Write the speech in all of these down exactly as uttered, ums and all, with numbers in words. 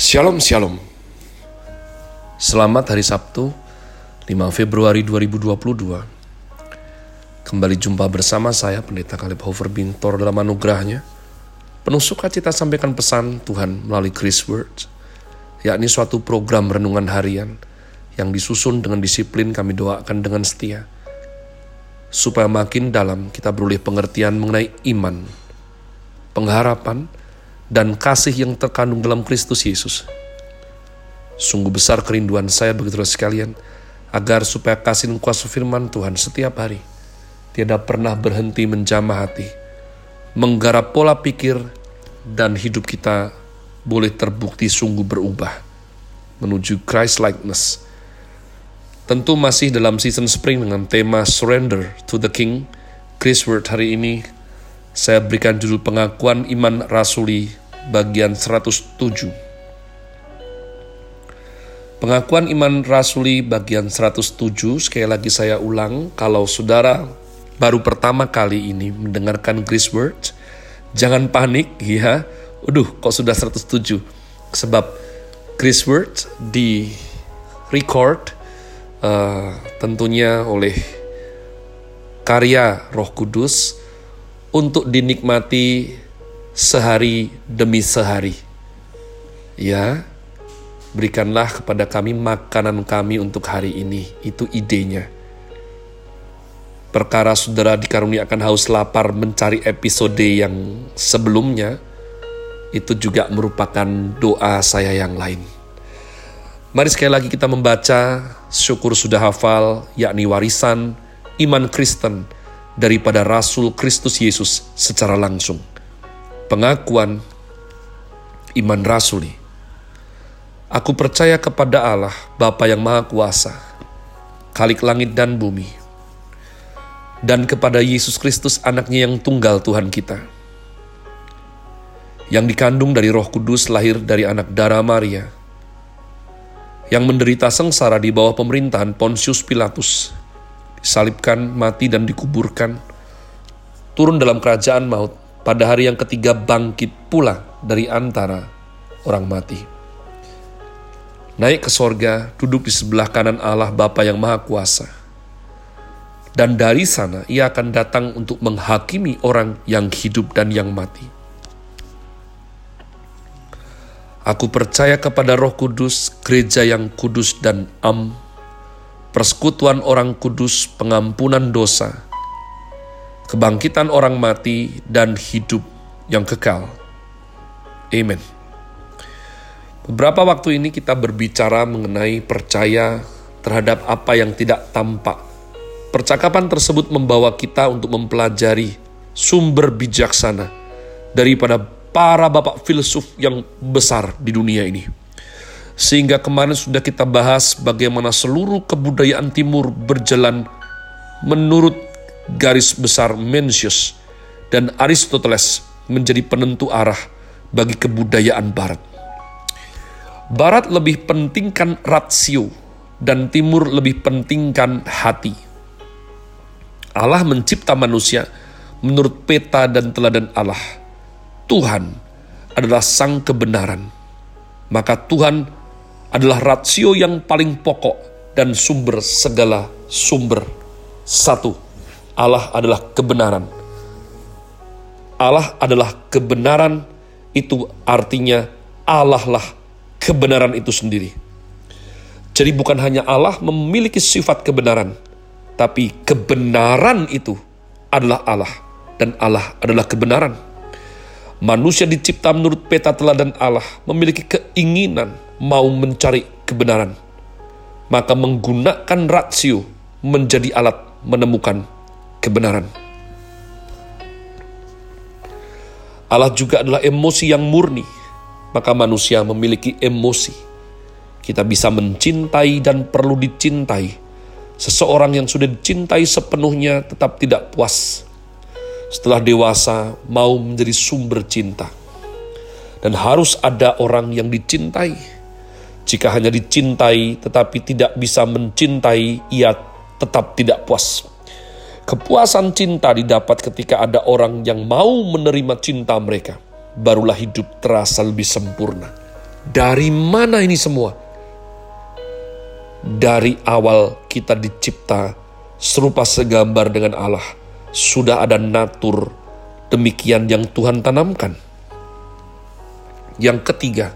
Shalom, shalom. Selamat hari Sabtu, lima Februari dua ribu dua puluh dua. Kembali jumpa bersama saya, Pendeta Khalif Hofer Bintor, dalam anugerahnya. Penuh sukacita sampaikan pesan Tuhan melalui Chris Words, yakni suatu program renungan harian yang disusun dengan disiplin kami doakan dengan setia, supaya makin dalam kita beroleh pengertian mengenai iman, pengharapan, dan kasih yang terkandung dalam Kristus Yesus. Sungguh besar kerinduan saya bagi saudara sekalian, agar supaya kasih dan kuasa firman Tuhan setiap hari tidak pernah berhenti menjamah hati, menggarap pola pikir, dan hidup kita boleh terbukti sungguh berubah menuju Christ likeness. Tentu masih dalam season spring dengan tema Surrender to the King. Chris Word hari ini saya berikan judul Pengakuan Iman Rasuli bagian seratus tujuh. Pengakuan Iman Rasuli bagian seratus tujuh, sekali lagi saya ulang, kalau saudara baru pertama kali ini mendengarkan Chris Word, jangan panik ya. Aduh, kok sudah seratus tujuh? Sebab Chris Word di record uh, tentunya oleh karya Roh Kudus untuk dinikmati sehari demi sehari. Ya, berikanlah kepada kami makanan kami untuk hari ini. Itu idenya. Perkara saudara dikaruniakan haus lapar mencari episode yang sebelumnya, itu juga merupakan doa saya yang lain. Mari sekali lagi kita membaca syukur sudah hafal, yakni warisan iman Kristen daripada Rasul Kristus Yesus secara langsung. Pengakuan Iman Rasuli. Aku percaya kepada Allah, Bapa yang Maha Kuasa, Khalik langit dan bumi, dan kepada Yesus Kristus anaknya yang tunggal Tuhan kita, yang dikandung dari Roh Kudus, lahir dari anak darah Maria, yang menderita sengsara di bawah pemerintahan Pontius Pilatus, disalibkan, mati, dan dikuburkan, turun dalam kerajaan maut, pada hari yang ketiga bangkit pula dari antara orang mati, naik ke sorga, duduk di sebelah kanan Allah Bapa yang Maha Kuasa, dan dari sana ia akan datang untuk menghakimi orang yang hidup dan yang mati. Aku percaya kepada Roh Kudus, gereja yang kudus dan am, persekutuan orang kudus, pengampunan dosa, kebangkitan orang mati, dan hidup yang kekal. Amen. Beberapa waktu ini kita berbicara mengenai percaya terhadap apa yang tidak tampak. Percakapan tersebut membawa kita untuk mempelajari sumber bijaksana daripada para bapak filsuf yang besar di dunia ini. Sehingga kemarin sudah kita bahas bagaimana seluruh kebudayaan timur berjalan menurut garis besar Mencius dan Aristoteles menjadi penentu arah bagi kebudayaan barat. Barat lebih pentingkan rasio dan timur lebih pentingkan hati. Allah mencipta manusia menurut peta dan teladan Allah. Tuhan adalah sang kebenaran. Maka Tuhan adalah rasio yang paling pokok dan sumber segala sumber. Satu, Allah adalah kebenaran. Allah adalah kebenaran, itu artinya Allah lah kebenaran itu sendiri. Jadi bukan hanya Allah memiliki sifat kebenaran, tapi kebenaran itu adalah Allah, dan Allah adalah kebenaran. Manusia dicipta menurut peta teladan Allah, memiliki keinginan mau mencari kebenaran, maka menggunakan rasio menjadi alat menemukan kebenaran. Allah juga adalah emosi yang murni, maka manusia memiliki emosi. Kita bisa mencintai dan perlu dicintai. Seseorang yang sudah dicintai sepenuhnya tetap tidak puas. Setelah dewasa, mau menjadi sumber cinta. Dan harus ada orang yang dicintai. Jika hanya dicintai tetapi tidak bisa mencintai, ia tetap tidak puas. Kepuasan cinta didapat ketika ada orang yang mau menerima cinta mereka. Barulah hidup terasa lebih sempurna. Dari mana ini semua? Dari awal kita dicipta serupa segambar dengan Allah, sudah ada natur demikian yang Tuhan tanamkan. Yang ketiga,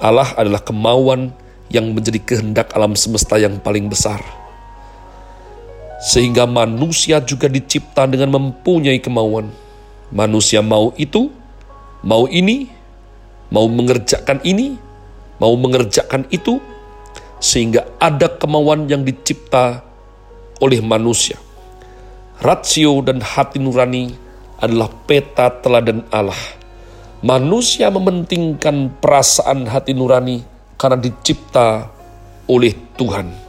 Allah adalah kemauan yang menjadi kehendak alam semesta yang paling besar. Sehingga manusia juga dicipta dengan mempunyai kemauan. Manusia mau itu, mau ini, mau mengerjakan ini, mau mengerjakan itu, sehingga ada kemauan yang dicipta oleh manusia. Rasio dan hati nurani adalah peta teladan Allah. Manusia mementingkan perasaan hati nurani karena dicipta oleh Tuhan.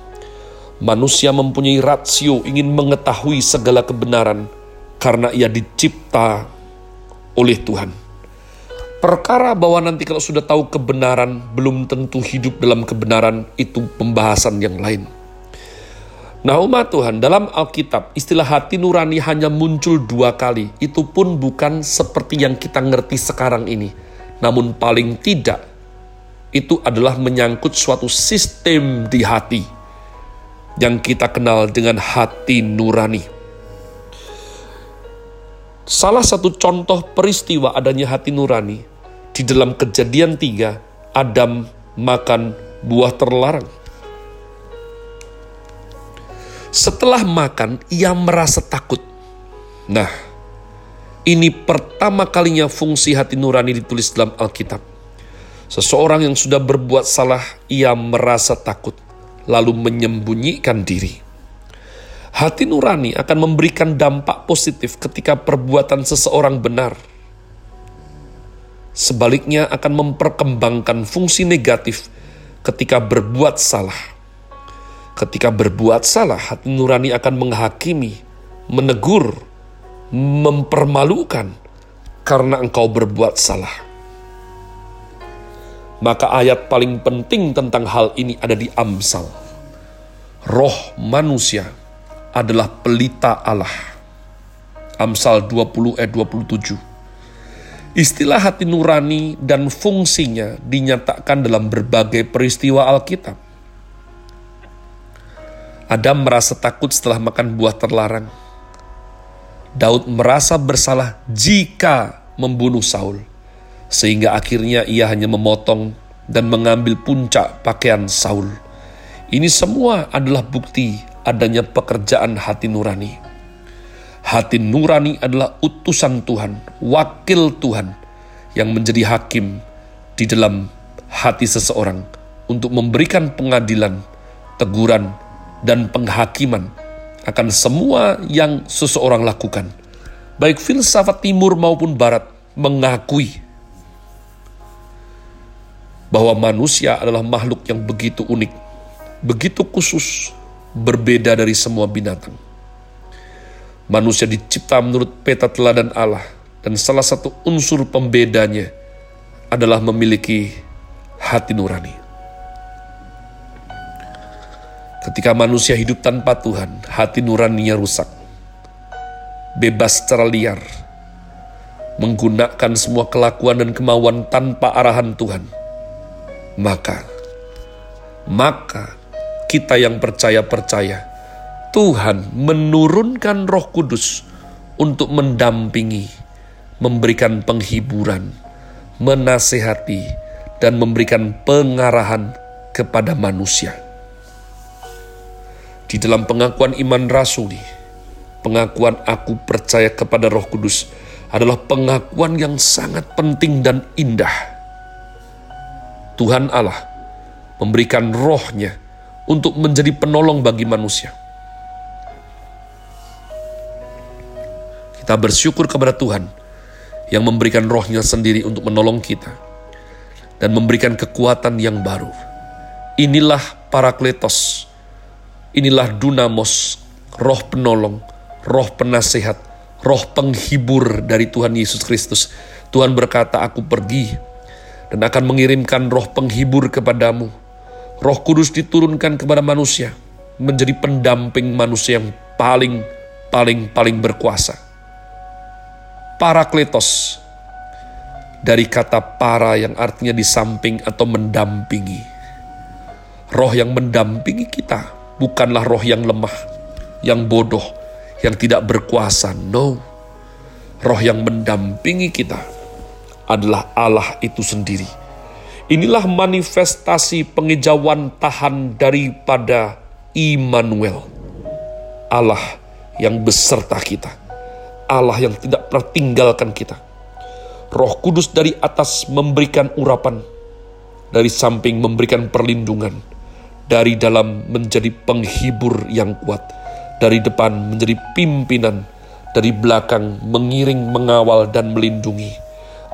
Manusia mempunyai rasio, ingin mengetahui segala kebenaran karena ia dicipta oleh Tuhan. Perkara bahwa nanti kalau sudah tahu kebenaran, belum tentu hidup dalam kebenaran, itu pembahasan yang lain. Nah umat Tuhan, dalam Alkitab istilah hati nurani hanya muncul dua kali. Itu pun bukan seperti yang kita ngerti sekarang ini. Namun paling tidak, itu adalah menyangkut suatu sistem di hati yang kita kenal dengan hati nurani. Salah satu contoh peristiwa adanya hati nurani, di dalam Kejadian tiga, Adam makan buah terlarang. Setelah makan, ia merasa takut. Nah, ini pertama kalinya fungsi hati nurani ditulis dalam Alkitab. Seseorang yang sudah berbuat salah, ia merasa takut, lalu menyembunyikan diri. Hati nurani akan memberikan dampak positif ketika perbuatan seseorang benar. Sebaliknya akan memperkembangkan fungsi negatif ketika berbuat salah. Ketika berbuat salah, hati nurani akan menghakimi, menegur, mempermalukan karena engkau berbuat salah. Maka ayat paling penting tentang hal ini ada di Amsal. Roh manusia adalah pelita Allah. Amsal dua puluh ayat dua puluh tujuh. Istilah hati nurani dan fungsinya dinyatakan dalam berbagai peristiwa Alkitab. Adam merasa takut setelah makan buah terlarang. Daud merasa bersalah jika membunuh Saul, sehingga akhirnya ia hanya memotong dan mengambil puncak pakaian Saul. Ini semua adalah bukti adanya pekerjaan hati nurani. Hati nurani adalah utusan Tuhan, wakil Tuhan yang menjadi hakim di dalam hati seseorang untuk memberikan pengadilan, teguran, dan penghakiman akan semua yang seseorang lakukan. Baik filsafat timur maupun barat mengakui bahwa manusia adalah makhluk yang begitu unik, begitu khusus, berbeda dari semua binatang. Manusia dicipta menurut peta teladan Allah, dan salah satu unsur pembedanya adalah memiliki hati nurani. Ketika manusia hidup tanpa Tuhan, hati nuraninya rusak. Bebas secara liar. Menggunakan semua kelakuan dan kemauan tanpa arahan Tuhan. Maka, maka kita yang percaya-percaya, Tuhan menurunkan Roh Kudus untuk mendampingi, memberikan penghiburan, menasehati, dan memberikan pengarahan kepada manusia. Di dalam pengakuan iman rasuli, pengakuan aku percaya kepada Roh Kudus adalah pengakuan yang sangat penting dan indah. Tuhan Allah memberikan rohnya untuk menjadi penolong bagi manusia. Kita bersyukur kepada Tuhan yang memberikan rohnya sendiri untuk menolong kita dan memberikan kekuatan yang baru. Inilah Parakletos. Inilah Dunamos, roh penolong, roh penasehat, roh penghibur dari Tuhan Yesus Kristus. Tuhan berkata, aku pergi dan akan mengirimkan roh penghibur kepadamu. Roh Kudus diturunkan kepada manusia, menjadi pendamping manusia yang paling, paling, paling berkuasa. Parakletos dari kata para yang artinya di samping atau mendampingi. Roh yang mendampingi kita bukanlah roh yang lemah, yang bodoh, yang tidak berkuasa. No. Roh yang mendampingi kita adalah Allah itu sendiri. Inilah manifestasi pengejauhantahan daripada Emanuel, Allah yang beserta kita, Allah yang tidak pernah tinggalkan kita. Roh Kudus dari atas memberikan urapan, dari samping memberikan perlindungan, dari dalam menjadi penghibur yang kuat, dari depan menjadi pimpinan, dari belakang mengiring, mengawal, dan melindungi.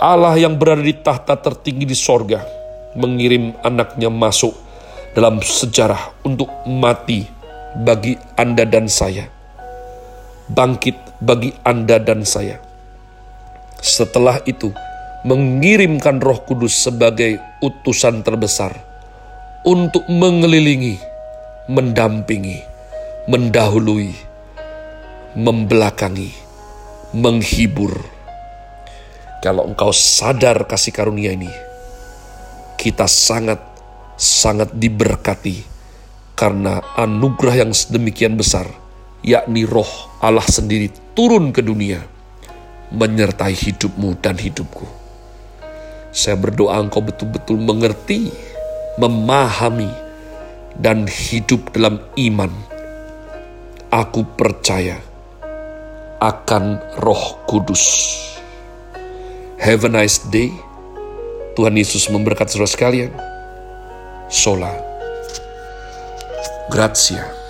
Allah yang berada di tahta tertinggi di sorga mengirim anaknya masuk dalam sejarah untuk mati bagi Anda dan saya, bangkit bagi Anda dan saya. Setelah itu, mengirimkan Roh Kudus sebagai utusan terbesar untuk mengelilingi, mendampingi, mendahului, membelakangi, menghibur. Kalau engkau sadar kasih karunia ini, kita sangat, sangat diberkati karena anugerah yang sedemikian besar, yakni Roh Allah sendiri turun ke dunia, menyertai hidupmu dan hidupku. Saya berdoa engkau betul-betul mengerti, memahami, dan hidup dalam iman. Aku percaya akan Roh Kudus. Have a nice day. Tuhan Yesus memberkati saudara sekalian. Sola Gratia.